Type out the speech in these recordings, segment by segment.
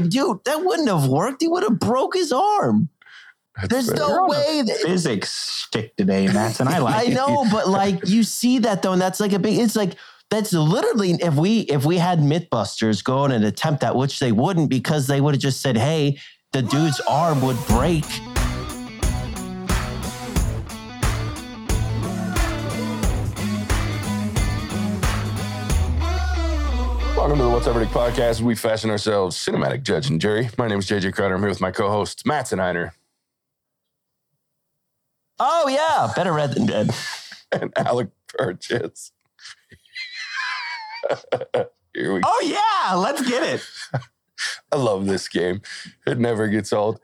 dude, that wouldn't have worked. He would have broke his arm. There's no way that physics shit today, Matt, and I like. I know, but like you see that though, and that's like a big. It's like that's literally if we had Mythbusters go in and attempt that, which they wouldn't because they would have just said, "Hey, the dude's arm would break." Welcome to the What's Up Verdict podcast. We fashion ourselves cinematic judge and jury. My name is JJ Crudder. I'm here with my co-host Matt Senheiner. Oh, yeah. Better read than dead. And Alec Burgess. Here we go. Oh, yeah. Let's get it. I love this game. It never gets old.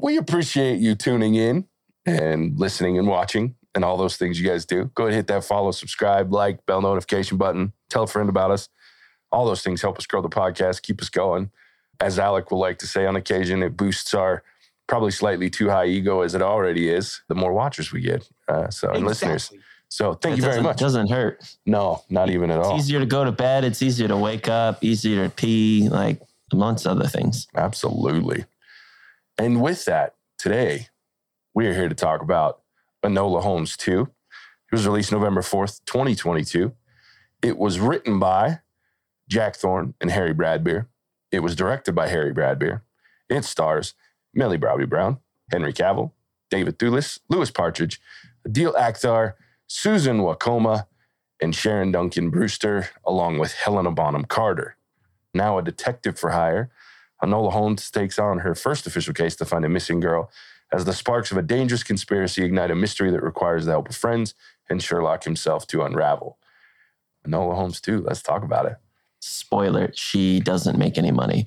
We appreciate you tuning in and listening and watching and all those things you guys do. Go ahead, hit that follow, subscribe, like, bell notification button. Tell a friend about us. All those things help us grow the podcast, keep us going. As Alec will like to say on occasion, it boosts our probably slightly too high ego as it already is, the more watchers we get. And listeners. So thank you very much. It doesn't hurt. No, not even at all. It's easier to go to bed. It's easier to wake up, easier to pee, like amongst other things. Absolutely. And with that, today, we are here to talk about Enola Holmes 2. It was released November 4th, 2022. It was written by Jack Thorne and Harry Bradbeer. It was directed by Harry Bradbeer. It stars Millie Bobby Brown, Henry Cavill, David Thewlis, Louis Partridge, Adil Akhtar, Susan Wakoma, and Sharon Duncan Brewster, along with Helena Bonham Carter. Now a detective for hire, Enola Holmes takes on her first official case to find a missing girl as the sparks of a dangerous conspiracy ignite a mystery that requires the help of friends and Sherlock himself to unravel. Enola Holmes 2, let's talk about it. Spoiler, she doesn't make any money.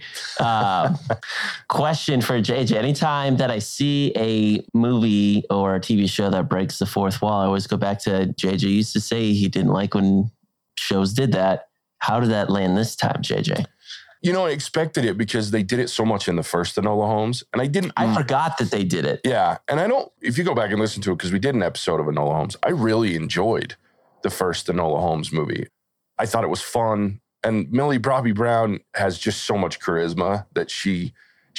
Question for JJ. Anytime that I see a movie or a TV show that breaks the fourth wall, I always go back to JJ used to say he didn't like when shows did that. How did that land this time, JJ? You know, I expected it because they did it so much in the first Enola Holmes. And I forgot that they did it. Yeah. And if you go back and listen to it, because we did an episode of Enola Holmes, I really enjoyed the first Enola Holmes movie. I thought it was fun. And Millie Bobby Brown has just so much charisma that she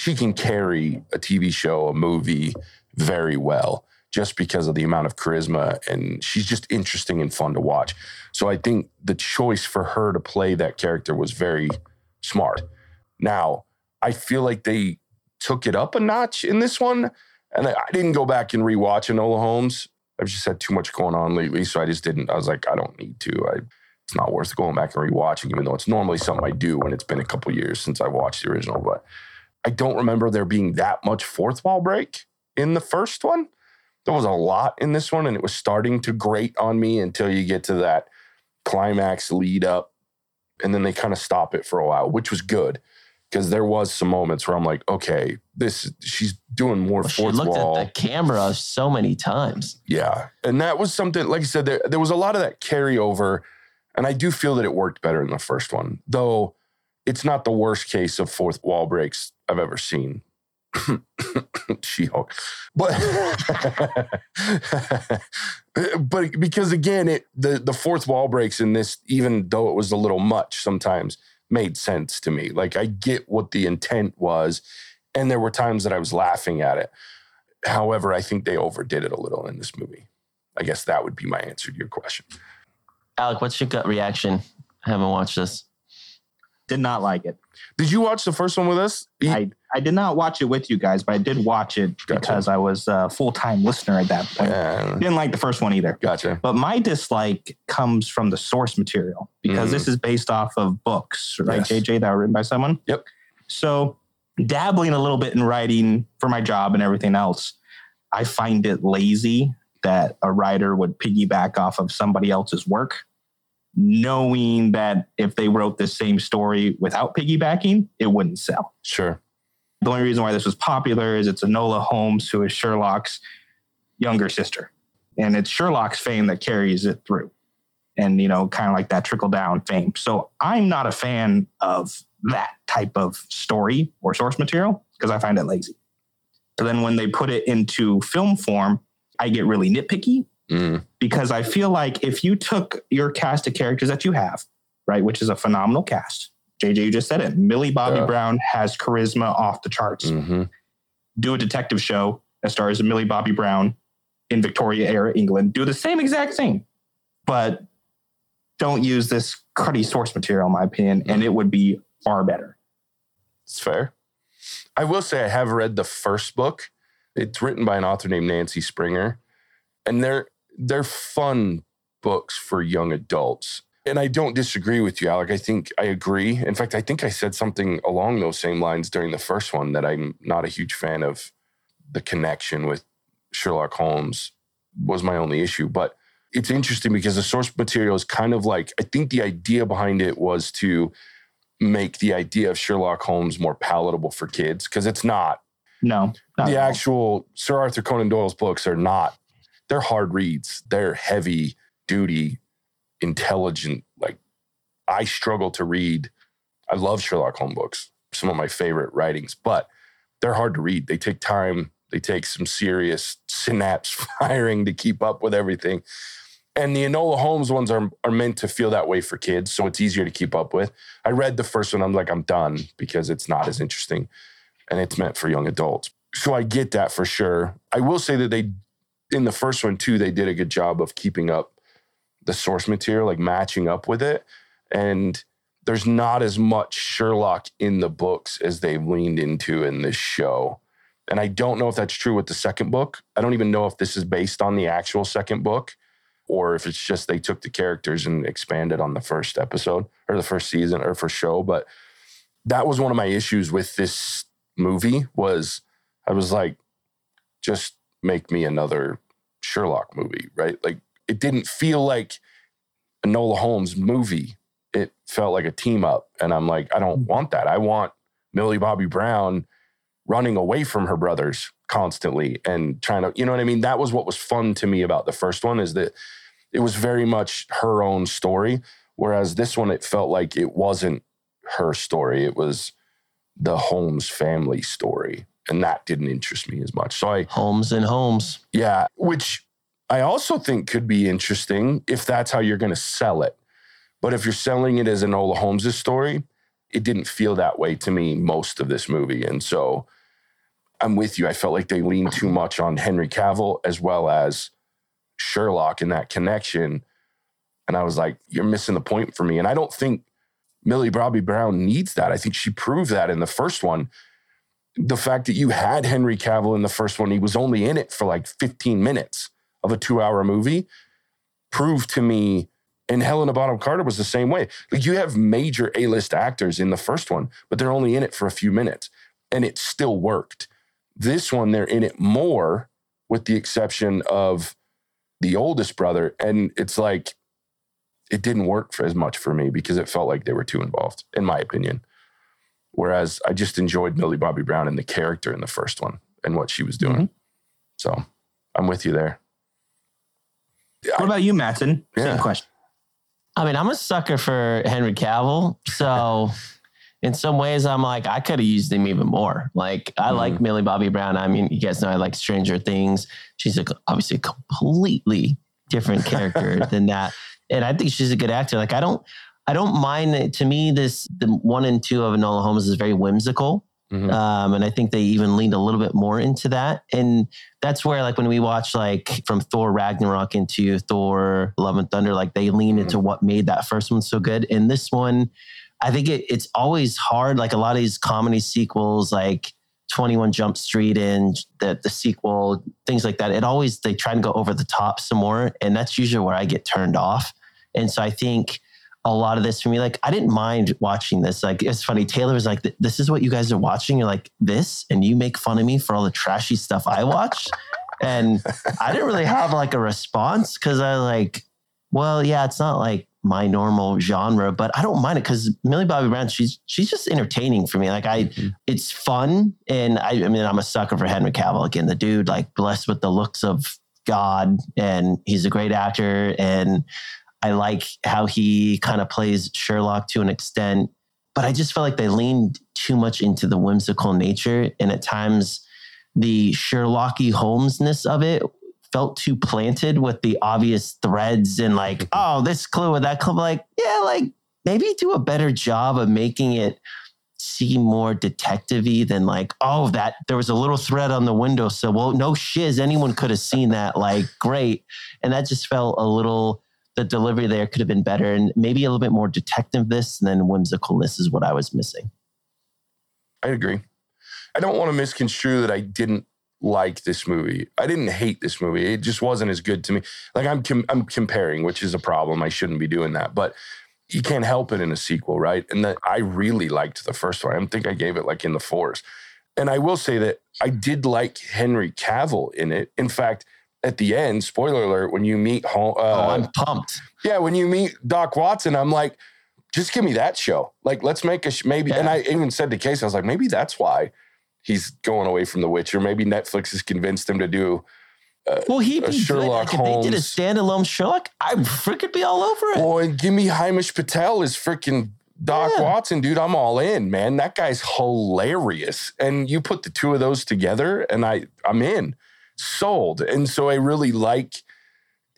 can carry a TV show, a movie very well just because of the amount of charisma. And she's just interesting and fun to watch. So I think the choice for her to play that character was very smart. Now, I feel like they took it up a notch in this one. And I didn't go back and rewatch Enola Holmes. I've just had too much going on lately. So I just didn't. I was like, I don't need to. It's not worth going back and rewatching, even though it's normally something I do when it's been a couple years since I watched the original. But I don't remember there being that much fourth wall break in the first one. There was a lot in this one, and it was starting to grate on me until you get to that climax lead up. And then they kind of stop it for a while, which was good because there was some moments where I'm like, okay, she's doing more fourth wall. She looked at the camera so many times. Yeah. And that was something, like I said, there was a lot of that carryover. And I do feel that it worked better in the first one, though it's not the worst case of fourth wall breaks I've ever seen. She-Hulk. But because, again, the fourth wall breaks in this, even though it was a little much sometimes, made sense to me. Like, I get what the intent was, and there were times that I was laughing at it. However, I think they overdid it a little in this movie. I guess that would be my answer to your question. Alec, what's your gut reaction? I haven't watched this. Did not like it. Did you watch the first one with us? I did not watch it with you guys, but I did watch it because I was a full-time listener at that point. Yeah. Didn't like the first one either. Gotcha. But my dislike comes from the source material because this is based off of books, right, yes. JJ, that were written by someone? Yep. So dabbling a little bit in writing for my job and everything else, I find it lazy that a writer would piggyback off of somebody else's work, knowing that if they wrote the same story without piggybacking, it wouldn't sell. Sure. The only reason why this was popular is it's Enola Holmes, who is Sherlock's younger sister. And it's Sherlock's fame that carries it through. And, you know, kind of like that trickle down fame. So I'm not a fan of that type of story or source material because I find it lazy. But then when they put it into film form, I get really nitpicky. Because I feel like if you took your cast of characters that you have, right, which is a phenomenal cast, JJ, you just said it. Millie Bobby Brown has charisma off the charts. Mm-hmm. Do a detective show that stars Millie Bobby Brown in Victoria-era England. Do the same exact thing, but don't use this cruddy source material, in my opinion, and it would be far better. It's fair. I will say I have read the first book. It's written by an author named Nancy Springer, and they're fun books for young adults. And I don't disagree with you, Alec. I think I agree. In fact, I think I said something along those same lines during the first one, that I'm not a huge fan of the connection with Sherlock Holmes was my only issue. But it's interesting because the source material is kind of like, I think the idea behind it was to make the idea of Sherlock Holmes more palatable for kids, because it's not. No. The actual Sir Arthur Conan Doyle's books are not. They're hard reads. They're heavy duty, intelligent. Like, I struggle to read. I love Sherlock Holmes books, some of my favorite writings, but they're hard to read. They take time. They take some serious synapse firing to keep up with everything. And the Enola Holmes ones are meant to feel that way for kids, so it's easier to keep up with. I read the first one. I'm like, I'm done, because it's not as interesting, and it's meant for young adults. So I get that for sure. I will say that they, in the first one too, they did a good job of keeping up the source material, like matching up with it. And there's not as much Sherlock in the books as they've leaned into in this show. And I don't know if that's true with the second book. I don't even know if this is based on the actual second book, or if it's just they took the characters and expanded on the first episode or the first season or first show. But that was one of my issues with this movie, was I was like, just make me another Sherlock movie, right? Like, it didn't feel like a Enola Holmes movie. It felt like a team up. And I'm like, I don't want that. I want Millie Bobby Brown running away from her brothers constantly and trying to, you know what I mean? That was what was fun to me about the first one, is that it was very much her own story. Whereas this one, it felt like it wasn't her story. It was the Holmes family story. And that didn't interest me as much. So Holmes and Holmes. Yeah. Which I also think could be interesting if that's how you're going to sell it. But if you're selling it as Enola Holmes' story, it didn't feel that way to me most of this movie. And so I'm with you. I felt like they leaned too much on Henry Cavill as well as Sherlock in that connection. And I was like, you're missing the point for me. And I don't think Millie Bobby Brown needs that. I think she proved that in the first one. The fact that you had Henry Cavill in the first one, he was only in it for like 15 minutes. Of a 2-hour movie proved to me, and Helena Bonham Carter was the same way. Like, you have major A-list actors in the first one, but they're only in it for a few minutes, and it still worked. This one, they're in it more, with the exception of the oldest brother, and it's like, it didn't work for as much for me, because it felt like they were too involved, in my opinion. Whereas I just enjoyed Millie Bobby Brown and the character in the first one and what she was doing. Mm-hmm. So I'm with you there. What about you, Matson? Yeah. Same question. I mean, I'm a sucker for Henry Cavill. So in some ways, I'm like, I could have used him even more. Like, I like Millie Bobby Brown. I mean, you guys know I like Stranger Things. She's obviously a completely different character than that. And I think she's a good actor. Like, I don't mind it. To me, the 1 and 2 of Enola Holmes is very whimsical. Mm-hmm. And I think they even leaned a little bit more into that. And that's where, like, when we watch, like, from Thor Ragnarok into Thor Love and Thunder, like, they lean into what made that first one so good. And this one, I think it's always hard. Like, a lot of these comedy sequels, like 21 Jump Street and the sequel, things like that, they try to go over the top some more. And that's usually where I get turned off. And so I think a lot of this for me, like, I didn't mind watching this. Like, it's funny. Taylor was like, this is what you guys are watching. You're like, this? And you make fun of me for all the trashy stuff I watch? And I didn't really have like a response, because I was like, well, yeah, it's not like my normal genre, but I don't mind it, because Millie Bobby Brown, she's just entertaining for me. Like, it's fun. And I mean, I'm a sucker for Henry Cavill. Again, the dude, like, blessed with the looks of God, and he's a great actor. And I like how he kind of plays Sherlock to an extent, but I just felt like they leaned too much into the whimsical nature. And at times the Sherlocky Holmesness of it felt too planted with the obvious threads and, like, oh, this clue and that clue. Like, yeah, like, maybe do a better job of making it seem more detective-y than like, oh, that there was a little thread on the window. So, well, no shiz. Anyone could have seen that. Like, great. And that just felt a little, the delivery there could have been better. And maybe a little bit more detective-ness than whimsicalness is what I was missing. I agree. I don't want to misconstrue that I didn't like this movie. I didn't hate this movie. It just wasn't as good to me. Like I'm comparing, which is a problem. I shouldn't be doing that, but you can't help it in a sequel, right? And that I really liked the first one. I think I gave it like in the 4s. And I will say that I did like Henry Cavill in it. In fact, at the end, spoiler alert, when you meet I'm pumped. Yeah, when you meet Doc Watson, I'm like, just give me that show. Like, let's make a maybe. Yeah. And I even said to Casey, I was like, maybe that's why he's going away from The Witcher. Maybe Netflix has convinced him to do a Sherlock Holmes. If they did a standalone Sherlock, I'd freaking be all over it. Boy, give me Himesh Patel as freaking Doc Watson, dude. I'm all in, man. That guy's hilarious. And you put the two of those together, and I'm in. Sold. And so I really like,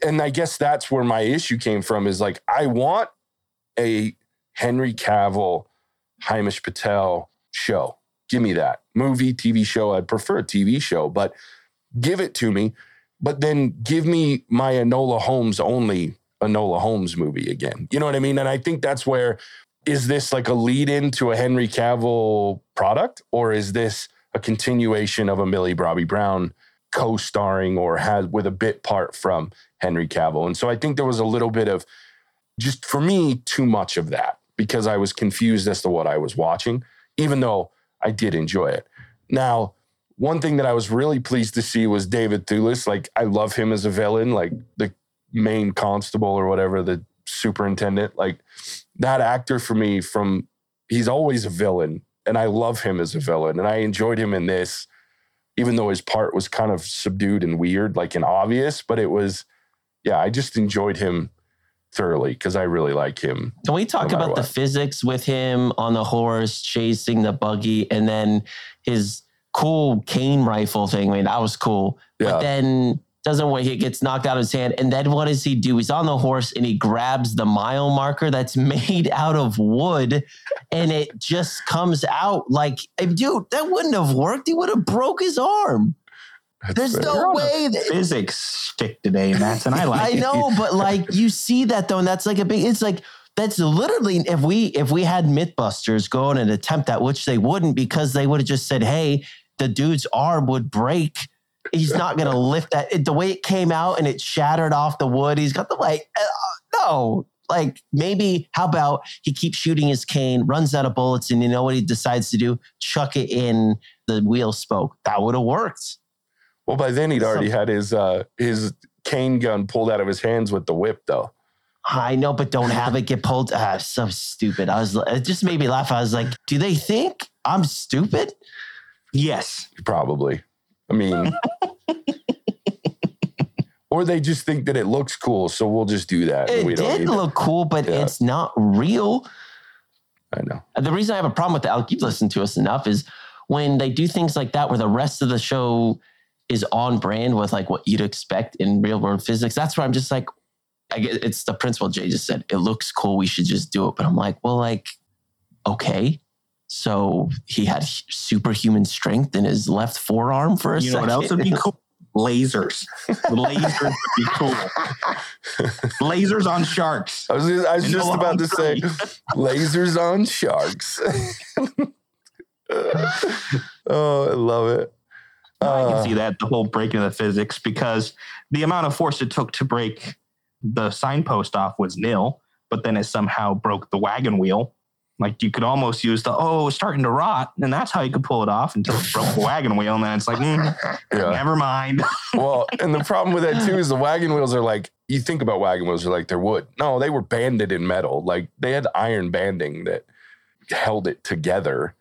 and I guess that's where my issue came from, is like, I want a Henry Cavill, Himesh Patel show. Give me that. Movie, TV show. I'd prefer a TV show, but give it to me. But then give me my Enola Holmes only Enola Holmes movie again. You know what I mean? And I think that's where, is this like a lead into a Henry Cavill product? Or is this a continuation of a Millie Bobby Brown co-starring or with a bit part from Henry Cavill? And so I think there was a little bit of, just for me, too much of that, because I was confused as to what I was watching, even though I did enjoy it. Now, one thing that I was really pleased to see was David Thewlis. Like, I love him as a villain, like the main constable or whatever, the superintendent. Like, that actor for me, he's always a villain, and I love him as a villain. And I enjoyed him in this, even though his part was kind of subdued and weird, like, and obvious. But it was, I just enjoyed him thoroughly, because I really like him. Can we talk about the physics with him on the horse chasing the buggy, and then his cool cane rifle thing? I mean, that was cool. Yeah. But then he gets knocked out of his hand. And then what does he do? He's on the horse and he grabs the mile marker that's made out of wood, and it just comes out like, dude, that wouldn't have worked. He would have broke his arm. There's no way that physics stick today, Matt, and I like it. I know, but like, you see that though, and that's like that's literally, if we had Mythbusters go in and attempt that, which they wouldn't, because they would have just said, hey, the dude's arm would break. He's not going to lift that. The way it came out and it shattered off the wood, he's got the no. Like, maybe, how about he keeps shooting his cane, runs out of bullets, and you know what he decides to do? Chuck it in the wheel spoke. That would have worked. Well, by then he'd already had his cane gun pulled out of his hands with the whip, though. I know, but don't have it get pulled. So stupid. It just made me laugh. I was like, do they think I'm stupid? Yes. Probably. I mean, or they just think that it looks cool, so we'll just do that. It did look cool, but it's not real. I know. The reason I have a problem with that, Alec, you've listened to us enough, is when they do things like that where the rest of the show is on brand with like what you'd expect in real world physics. That's where I'm just like, I guess it's the principle Jay just said, it looks cool, we should just do it. But I'm like, well, like, okay. So he had superhuman strength in his left forearm for a second. You know what else would be cool? Lasers. Lasers would be cool. Lasers on sharks. I was just about to say, lasers on sharks. Oh, I love it. I can see that, the whole breaking of the physics, because the amount of force it took to break the signpost off was nil, but then it somehow broke the wagon wheel. Like, you could almost use it's starting to rot, and that's how you could pull it off, until it broke the wagon wheel, and then it's like, never mind. Well, and the problem with that, too, is the wagon wheels are like, you think about wagon wheels, you're like, they're wood. No, they were banded in metal. Like, they had iron banding that held it together.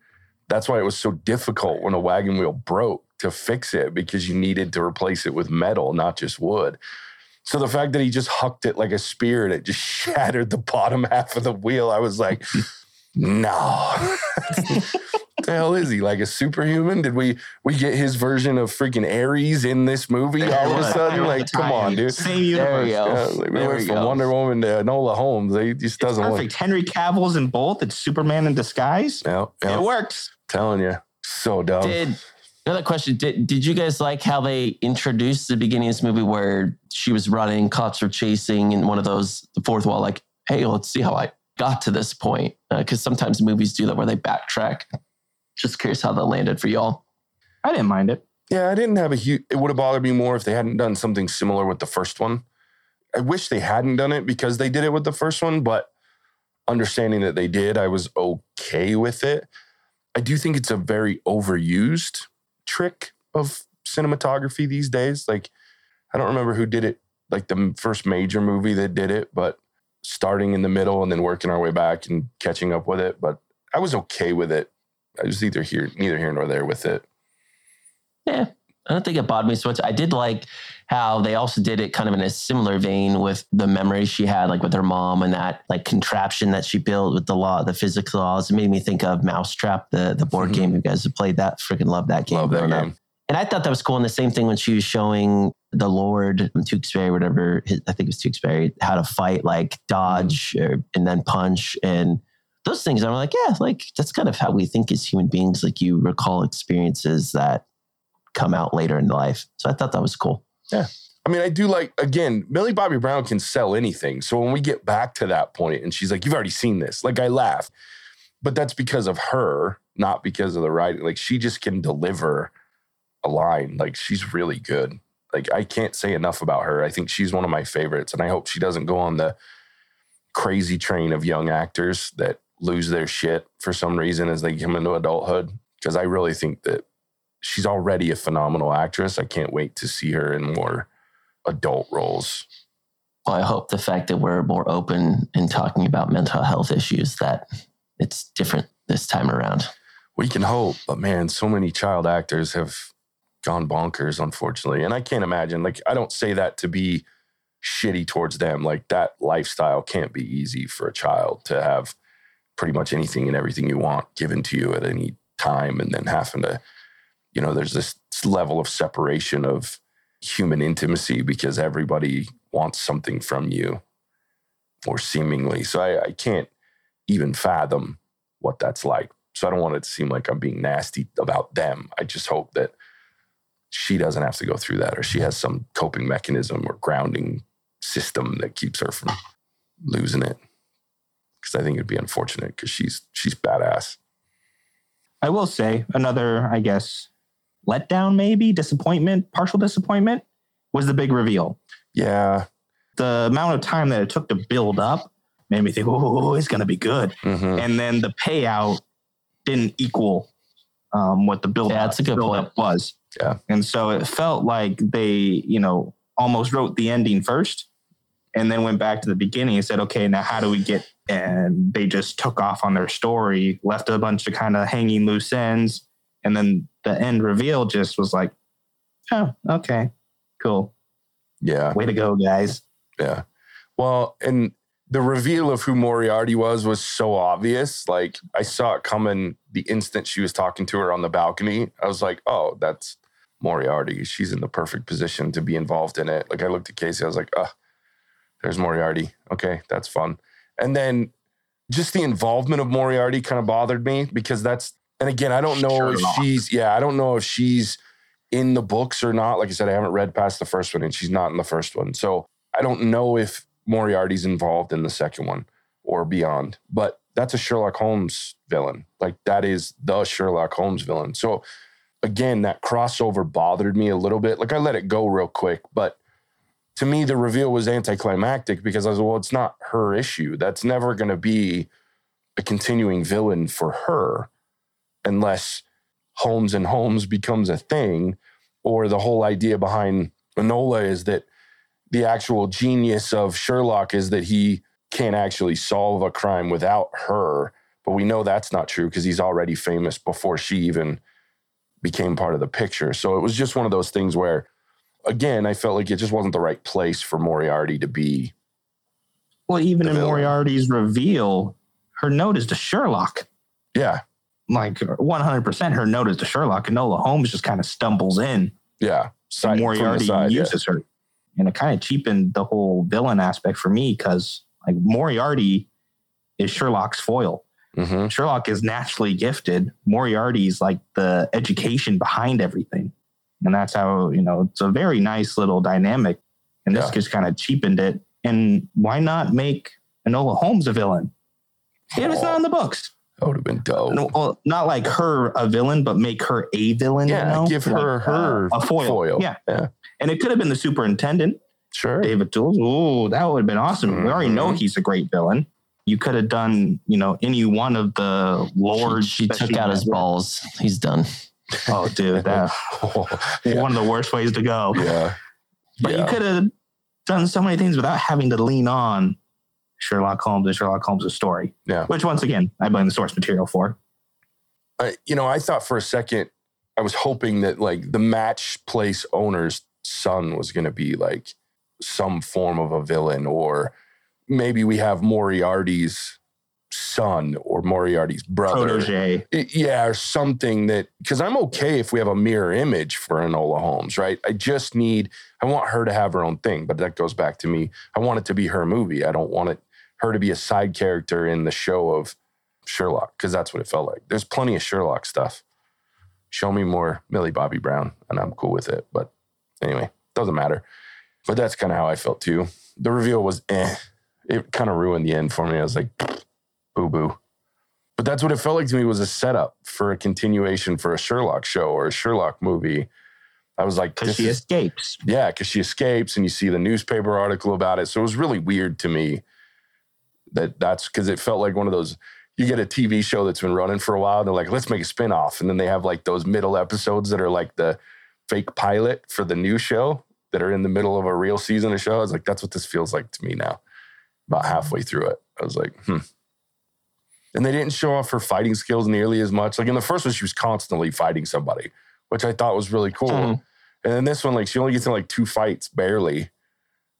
That's why it was so difficult when a wagon wheel broke to fix it, because you needed to replace it with metal, not just wood. So the fact that he just hucked it like a spear and it just shattered the bottom half of the wheel, I was like, no. What the hell is he? Like a superhuman? Did we get his version of freaking Ares in this movie all of a sudden? Like, come on, dude. Same universe. Like, we went from Wonder Woman to Enola Holmes. It just doesn't work. Perfect. Henry Cavill's in both. It's Superman in disguise. Yep. It works. I'm telling you. So dumb. Another question. Did you guys like how they introduced the beginning of this movie where she was running, cops were chasing, and one of those, the fourth wall, like, hey, let's see how I got to this point. Because sometimes movies do that where they backtrack. Just curious how that landed for y'all. I didn't mind it. Yeah, I didn't have a huge... It would have bothered me more if they hadn't done something similar with the first one. I wish they hadn't done it because they did it with the first one, but understanding that they did, I was okay with it. I do think it's a very overused trick of cinematography these days. Like, I don't remember who did it, like the first major movie that did it, but starting in the middle and then working our way back and catching up with it. But I was okay with it. I was neither here nor there with it. Yeah, I don't think it bothered me so much. I did like how they also did it kind of in a similar vein with the memories she had, like with her mom and that like contraption that she built with the law, the physics laws. It made me think of Mousetrap, the board game. You guys have played that. Freaking love that game. Love that game. And I thought that was cool. And the same thing when she was showing the Lord Tewksbury, whatever, I think it was Tewksbury, how to fight, like dodge and then punch and those things. I'm like, yeah, like that's kind of how we think as human beings. Like you recall experiences that come out later in life. So I thought that was cool. Yeah. I mean, I do like, again, Millie Bobby Brown can sell anything. So when we get back to that point and she's like, you've already seen this. Like I laughed, but that's because of her, not because of the writing. Like she just can deliver a line. Like she's really good. Like I can't say enough about her. I think she's one of my favorites and I hope she doesn't go on the crazy train of young actors that lose their shit for some reason as they come into adulthood. Because I really think that she's already a phenomenal actress. I can't wait to see her in more adult roles. Well, I hope the fact that we're more open in talking about mental health issues, that it's different this time around. We can hope, but man, so many child actors have gone bonkers, unfortunately. And I can't imagine, like, I don't say that to be shitty towards them. Like that lifestyle can't be easy for a child to have pretty much anything and everything you want given to you at any time. And then having to, you know, there's this level of separation of human intimacy because everybody wants something from you or seemingly. So I can't even fathom what that's like. So I don't want it to seem like I'm being nasty about them. I just hope that she doesn't have to go through that or she has some coping mechanism or grounding system that keeps her from losing it. Because I think it'd be unfortunate because she's badass. I will say another, I guess, letdown maybe, disappointment, partial disappointment was the big reveal. Yeah. The amount of time that it took to build up made me think, oh, it's going to be good. Mm-hmm. And then the payout didn't equal what the build-up was. Yeah. And so it felt like they, you know, almost wrote the ending first and then went back to the beginning and said, okay, now how do we get... And they just took off on their story, left a bunch of kind of hanging loose ends. And then the end reveal just was like, oh, okay, cool. Yeah. Way to go, guys. Yeah. Well, and the reveal of who Moriarty was so obvious. Like I saw it coming the instant she was talking to her on the balcony. I was like, oh, that's Moriarty. She's in the perfect position to be involved in it. Like I looked at Casey, I was like, oh, there's Moriarty. Okay, that's fun. And then just the involvement of Moriarty kind of bothered me because that's, and again, I don't know I don't know if she's in the books or not. Like I said, I haven't read past the first one and she's not in the first one. So I don't know if Moriarty's involved in the second one or beyond, but that's a Sherlock Holmes villain. Like that is the Sherlock Holmes villain. So again, that crossover bothered me a little bit. Like I let it go real quick, but to me, the reveal was anticlimactic because I was, well, it's not her issue. That's never going to be a continuing villain for her unless Holmes and Holmes becomes a thing. Or the whole idea behind Enola is that the actual genius of Sherlock is that he can't actually solve a crime without her. But we know that's not true because he's already famous before she even became part of the picture. So it was just one of those things where again, I felt like it just wasn't the right place for Moriarty to be. Well, even in Moriarty's reveal, her note is to Sherlock. Yeah. like 100% her note is to Sherlock. Enola Holmes just kind of stumbles in. Yeah. And Moriarty uses her. And it kind of cheapened the whole villain aspect for me because like Moriarty is Sherlock's foil. Mm-hmm. Sherlock is naturally gifted. Moriarty's like the education behind everything. And that's how, you know, it's a very nice little dynamic. And this just kind of cheapened it. And why not make Enola Holmes a villain? It was not in the books. That would have been dope. No, not like her a villain, but make her a villain. Yeah, you know? Give her like, a foil. Yeah. And it could have been the superintendent. Sure. David Thewlis. Ooh, that would have been awesome. Mm-hmm. We already know he's a great villain. You could have done, you know, any one of the lords. She took out his balls. He's done. Oh, dude. That's one of the worst ways to go. Yeah. But you could have done so many things without having to lean on Sherlock Holmes and Sherlock Holmes' story. Yeah. Which, once again, I blame the source material for. You know, I thought for a second, I was hoping that, like, the Match Place owner's son was going to be, like, some form of a villain, or maybe we have Moriarty's son or Moriarty's brother. Protégé. Yeah, or something that... Because I'm okay if we have a mirror image for Enola Holmes, right? I just need... I want her to have her own thing, but that goes back to me. I want it to be her movie. I don't want her to be a side character in the show of Sherlock, because that's what it felt like. There's plenty of Sherlock stuff. Show me more Millie Bobby Brown, and I'm cool with it. But anyway, doesn't matter. But that's kind of how I felt, too. The reveal was It kind of ruined the end for me. I was like, boo-boo. But that's what it felt like to me, was a setup for a continuation for a Sherlock show or a Sherlock movie. I was like... Because she escapes. Yeah, because she escapes, and you see the newspaper article about it. So it was really weird to me that's because it felt like one of those... You get a TV show that's been running for a while, and they're like, let's make a spinoff. And then they have like those middle episodes that are like the fake pilot for the new show that are in the middle of a real season of show. I was like, that's what this feels like to me now. About halfway through it, I was like, And they didn't show off her fighting skills nearly as much. Like in the first one, she was constantly fighting somebody, which I thought was really cool. Mm. And then this one, like she only gets in like two fights barely.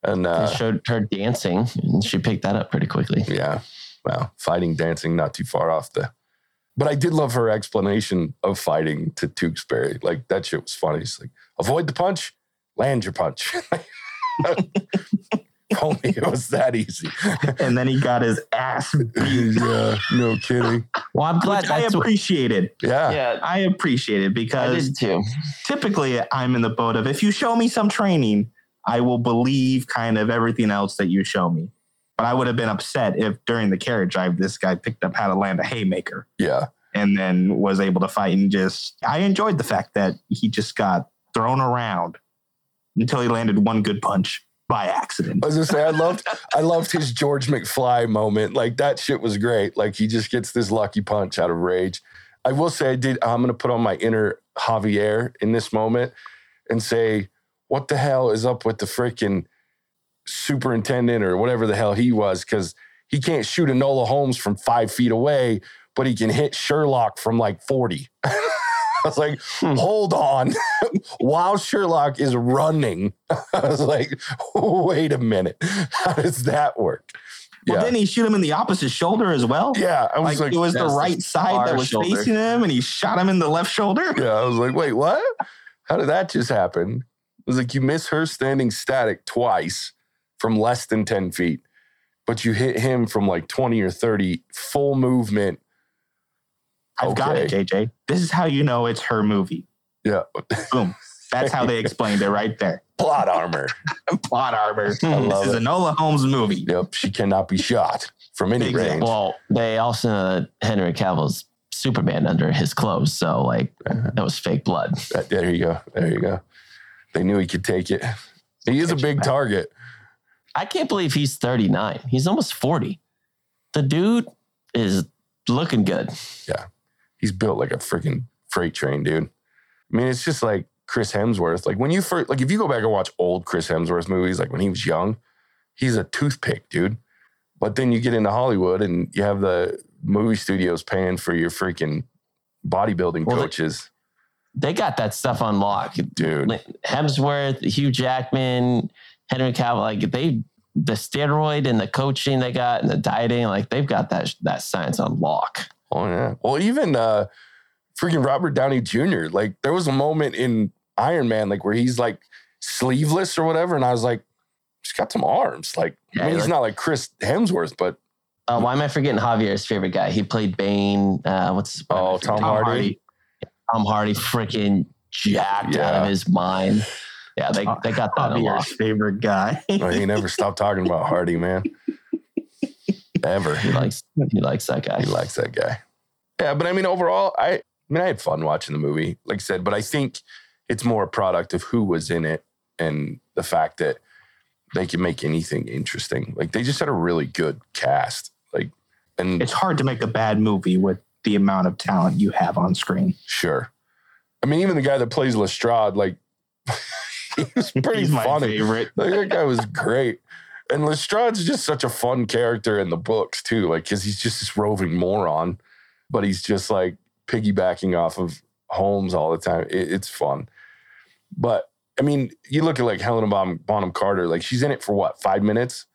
And they showed her dancing, and she picked that up pretty quickly. Yeah, wow, fighting, dancing, not too far off the. But I did love her explanation of fighting to Tewksbury. Like that shit was funny. She's like, avoid the punch, land your punch. Only it was that easy. And then he got his ass beat. Yeah, no kidding. Well, I'm glad I appreciated. Yeah. I appreciate it because I did too. Typically I'm in the boat of if you show me some training, I will believe kind of everything else that you show me. But I would have been upset if during the carriage drive, this guy picked up how to land a haymaker. Yeah. And then was able to fight and just, I enjoyed the fact that he just got thrown around until he landed one good punch. By accident. I was gonna say, I loved his George McFly moment. Like that shit was great. Like he just gets this lucky punch out of rage. I will say I'm gonna put on my inner Javier in this moment and say, what the hell is up with the freaking superintendent or whatever the hell he was? Cause he can't shoot Enola Holmes from 5 feet away, but he can hit Sherlock from like 40. I was like, hold on. While Sherlock is running, I was like, wait a minute. How does that work? Well, yeah. Then he shoot him in the opposite shoulder as well. Yeah. I was like it was the right side that was facing him, and he shot him in the left shoulder. Yeah. I was like, wait, what? How did that just happen? I was like, you miss her standing static twice from less than 10 feet, but you hit him from like 20 or 30 full movement. I've got it, JJ. This is how you know it's her movie. Yeah. Boom. That's how they explained it right there. Plot armor. Plot armor. I love this is Enola Holmes' movie. Yep. She cannot be shot from any range. Well, they also Henry Cavill's Superman under his clothes. So, like, that was fake blood. There you go. They knew he could take it. He is a big target. I can't believe he's 39. He's almost 40. The dude is looking good. Yeah. He's built like a freaking freight train, dude. I mean, it's just like Chris Hemsworth. Like when you first, like if you go back and watch old Chris Hemsworth movies, like when he was young, he's a toothpick, dude. But then you get into Hollywood and you have the movie studios paying for your freaking bodybuilding coaches. They got that stuff on lock, dude. Hemsworth, Hugh Jackman, Henry Cavill, like the steroid and the coaching they got and the dieting, like they've got that science on lock. Oh, yeah. Well, even freaking Robert Downey Jr. Like, there was a moment in Iron Man, like, where he's, like, sleeveless or whatever. And I was like, he's got some arms. Like, yeah, I mean, he's not like Chris Hemsworth, but. Why am I forgetting Javier's favorite guy? He played Bane. Tom Hardy. Tom Hardy freaking jacked out of his mind. Yeah, they got that Javier's favorite guy. Oh, he never stopped talking about Hardy, man. Ever. He likes that guy. He likes that guy. Yeah, but I mean, overall, I had fun watching the movie, like I said, but I think it's more a product of who was in it and the fact that they can make anything interesting. Like, they just had a really good cast. Like, and it's hard to make a bad movie with the amount of talent you have on screen. Sure. I mean, even the guy that plays Lestrade, like, he was pretty funny. My favorite. Like, that guy was great. And Lestrade's just such a fun character in the books, too. Like, because he's just this roving moron, but he's just, like, piggybacking off of Holmes all the time. It's fun. But, I mean, you look at, like, Helena Bonham Carter. Like, she's in it for, 5 minutes?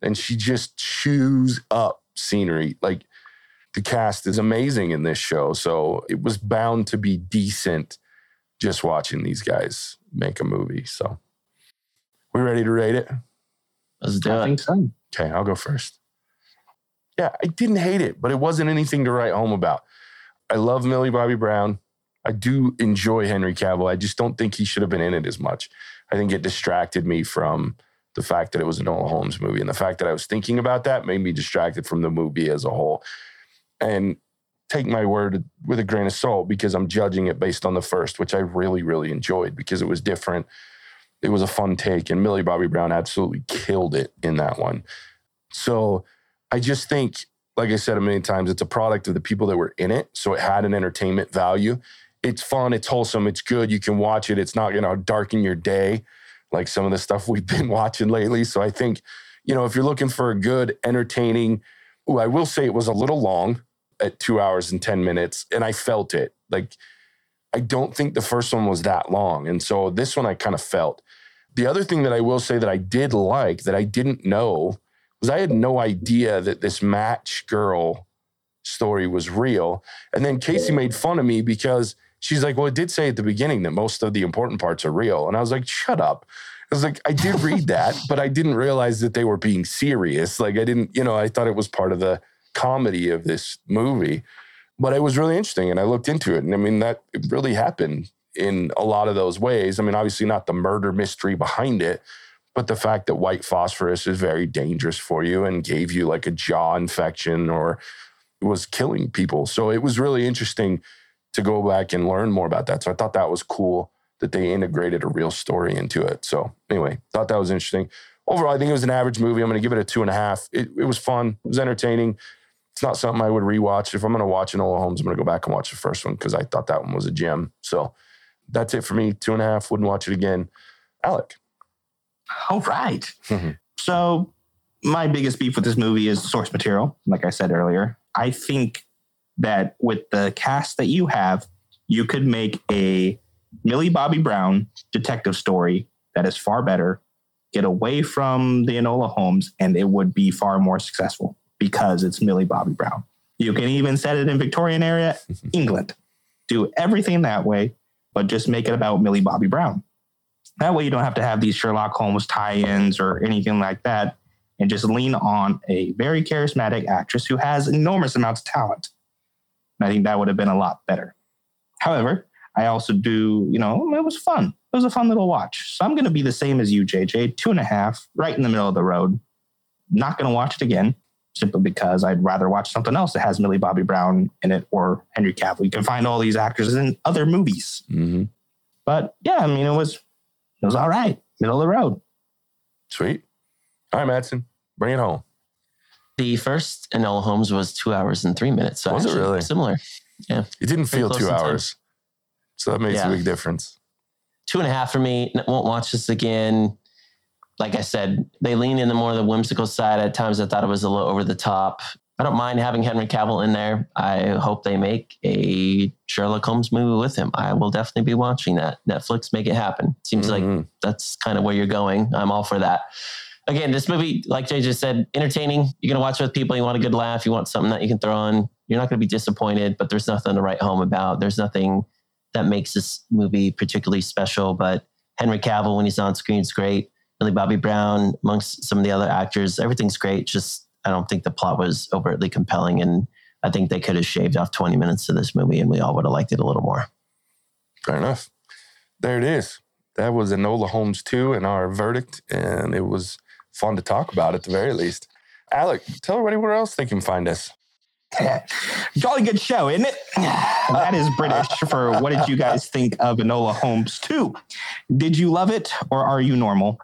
And she just chews up scenery. Like, the cast is amazing in this show. So it was bound to be decent just watching these guys make a movie. So we ready to rate it? Let's do it. I think so. Okay, I'll go first. Yeah, I didn't hate it, but it wasn't anything to write home about. I love Millie Bobby Brown. I do enjoy Henry Cavill. I just don't think he should have been in it as much. I think it distracted me from the fact that it was an Enola Holmes movie. And the fact that I was thinking about that made me distracted from the movie as a whole. And take my word with a grain of salt because I'm judging it based on the first, which I really, really enjoyed because it was different. It was a fun take, and Millie Bobby Brown absolutely killed it in that one. So I just think, like I said a million times, it's a product of the people that were in it, so it had an entertainment value. It's fun, it's wholesome, it's good. You can watch it. It's not going to darken your day like some of the stuff we've been watching lately. So I think, if you're looking for a good, entertaining, I will say it was a little long at 2 hours and 10 minutes, and I felt it. Like, I don't think the first one was that long, and so this one I kind of felt. The other thing that I will say that I did like that I didn't know was I had no idea that this match girl story was real. And then Casey made fun of me because she's like, well, it did say at the beginning that most of the important parts are real. And I was like, shut up. I was like, I did read that, but I didn't realize that they were being serious. Like, I didn't, I thought it was part of the comedy of this movie. But it was really interesting, and I looked into it. And, I mean, that it really happened in a lot of those ways. I mean, obviously not the murder mystery behind it, but the fact that white phosphorus is very dangerous for you and gave you, like, a jaw infection or was killing people. So it was really interesting to go back and learn more about that. So I thought that was cool that they integrated a real story into it. So anyway, thought that was interesting. Overall, I think it was an average movie. I'm going to give it a 2.5. It was fun. It was entertaining. It's not something I would rewatch. If I'm going to watch Enola Holmes, I'm going to go back and watch the first one because I thought that one was a gem. So that's it for me. 2.5. Wouldn't watch it again. Alec. All right. Mm-hmm. So my biggest beef with this movie is source material. Like I said earlier, I think that with the cast that you have, you could make a Millie Bobby Brown detective story that is far better, get away from the Enola Holmes, and it would be far more successful. Because it's Millie Bobby Brown. You can even set it in Victorian era, England. Do everything that way, but just make it about Millie Bobby Brown. That way you don't have to have these Sherlock Holmes tie-ins or anything like that, and just lean on a very charismatic actress who has enormous amounts of talent. And I think that would have been a lot better. However, I also do, it was fun. It was a fun little watch. So I'm going to be the same as you, JJ, 2.5, right in the middle of the road. Not going to watch it again. Simply because I'd rather watch something else that has Millie Bobby Brown in it or Henry Cavill. You can find all these actors in other movies. Mm-hmm. But yeah, I mean, it was all right. Middle of the road. Sweet. All right, Madsen, bring it home. The first Enola Holmes was 2 hours and 3 minutes. So was it really? Similar. Yeah. It didn't feel 2 hours. So that makes a big difference. 2.5 for me. Won't watch this again. Like I said, they lean into more of the whimsical side. At times I thought it was a little over the top. I don't mind having Henry Cavill in there. I hope they make a Sherlock Holmes movie with him. I will definitely be watching that. Netflix, make it happen. Seems like that's kind of where you're going. I'm all for that. Again, this movie, like JJ said, entertaining. You're going to watch it with people. You want a good laugh. You want something that you can throw on You're not going to be disappointed, but there's nothing to write home about. There's nothing that makes this movie particularly special. But Henry Cavill, when he's on screen, is great. Millie Bobby Brown, amongst some of the other actors, everything's great. Just, I don't think the plot was overtly compelling. And I think they could have shaved off 20 minutes of this movie and we all would have liked it a little more. Fair enough. There it is. That was Enola Holmes 2 and our verdict. And it was fun to talk about at the very least. Alec, tell everybody where else they can find us. Jolly good show, isn't it? That is British for what did you guys think of Enola Holmes 2? Did you love it or are you normal?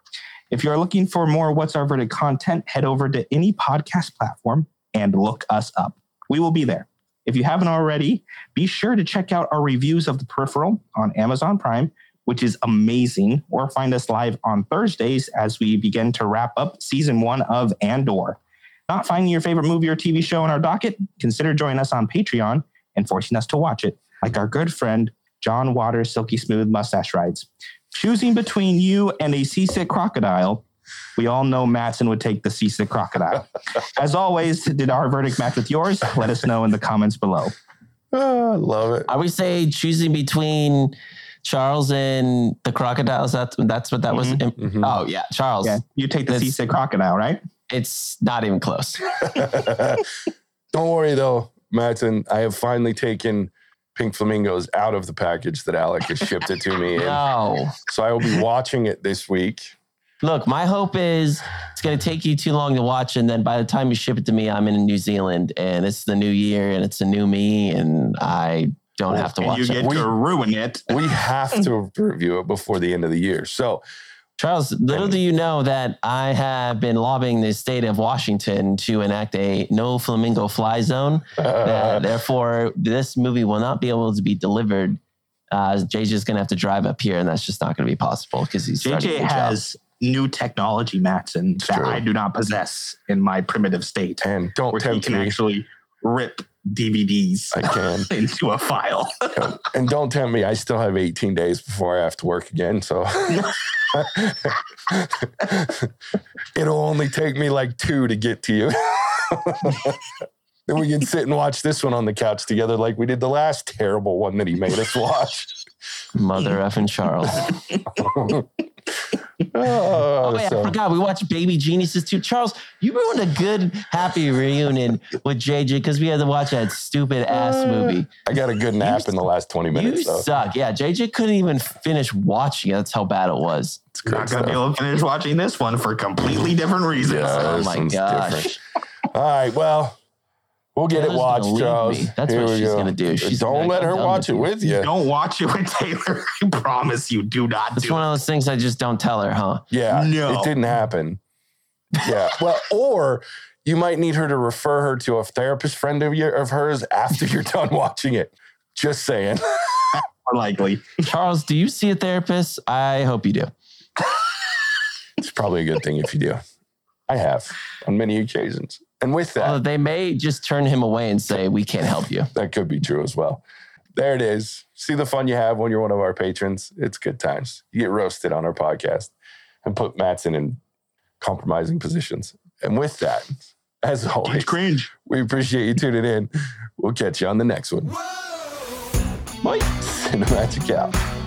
If you're looking for more What's Our Verdict content, head over to any podcast platform and look us up. We will be there. If you haven't already, be sure to check out our reviews of The Peripheral on Amazon Prime, which is amazing, or find us live on Thursdays as we begin to wrap up season 1 of Andor. Not finding your favorite movie or TV show in our docket? Consider joining us on Patreon and forcing us to watch it, like our good friend John Waters' Silky Smooth Mustache Rides. Choosing between you and a seasick crocodile, we all know Madsen would take the seasick crocodile. As always, did our verdict match with yours? Let us know in the comments below. Oh, love it. I would say choosing between Charles and the crocodiles. That's what that was. Mm-hmm. Oh, yeah, Charles. Yeah, you take the seasick crocodile, right? It's not even close. Don't worry, though, Madsen. I have finally taken Pink Flamingos out of the package that Alec has shipped it to me. No. So I will be watching it this week. Look, my hope is it's going to take you too long to watch, and then by the time you ship it to me, I'm in New Zealand, and it's the new year, and it's a new me, and I don't have to watch it. You get to ruin it. We have to review it before the end of the year. So, Charles, little do you know that I have been lobbying the state of Washington to enact a no flamingo fly zone. Therefore, this movie will not be able to be delivered. JJ's going to have to drive up here, and that's just not going to be possible because he's JJ has new technology, Madsen, that true. I do not possess in my primitive state. And don't tempt me. Actually rip DVDs into a file. And don't tempt me. I still have 18 days before I have to work again, so... It'll only take me like 2 to get to you. Then we can sit and watch this one on the couch together like we did the last terrible one that he made us watch. Mother effing Charles. Oh, I forgot. We watched Baby Geniuses too. Charles, you ruined a good, happy reunion with JJ because we had to watch that stupid ass movie. I got a good nap in the last 20 minutes. You suck. Yeah, JJ couldn't even finish watching it. That's how bad it was. It's not going to be able to finish watching this one for completely different reasons. Yeah, oh my gosh. All right, well... We'll get it watched, Charles. That's here what she's going to do. She's don't let her watch it with you. Don't watch it with Taylor. I promise you, do not It's one of those things I just don't tell her, huh? Yeah. No. It didn't happen. Yeah. Well, or you might need her to refer her to a therapist friend of hers after you're done watching it. Just saying. More likely. Charles, do you see a therapist? I hope you do. It's probably a good thing if you do. I have on many occasions. And with that... Although they may just turn him away and say, we can't help you. That could be true as well. There it is. See the fun you have when you're one of our patrons. It's good times. You get roasted on our podcast and put Madsen in compromising positions. And with that, as always, it's cringe. We appreciate you tuning in. We'll catch you on the next one. Whoa! Bye. Cinematic out.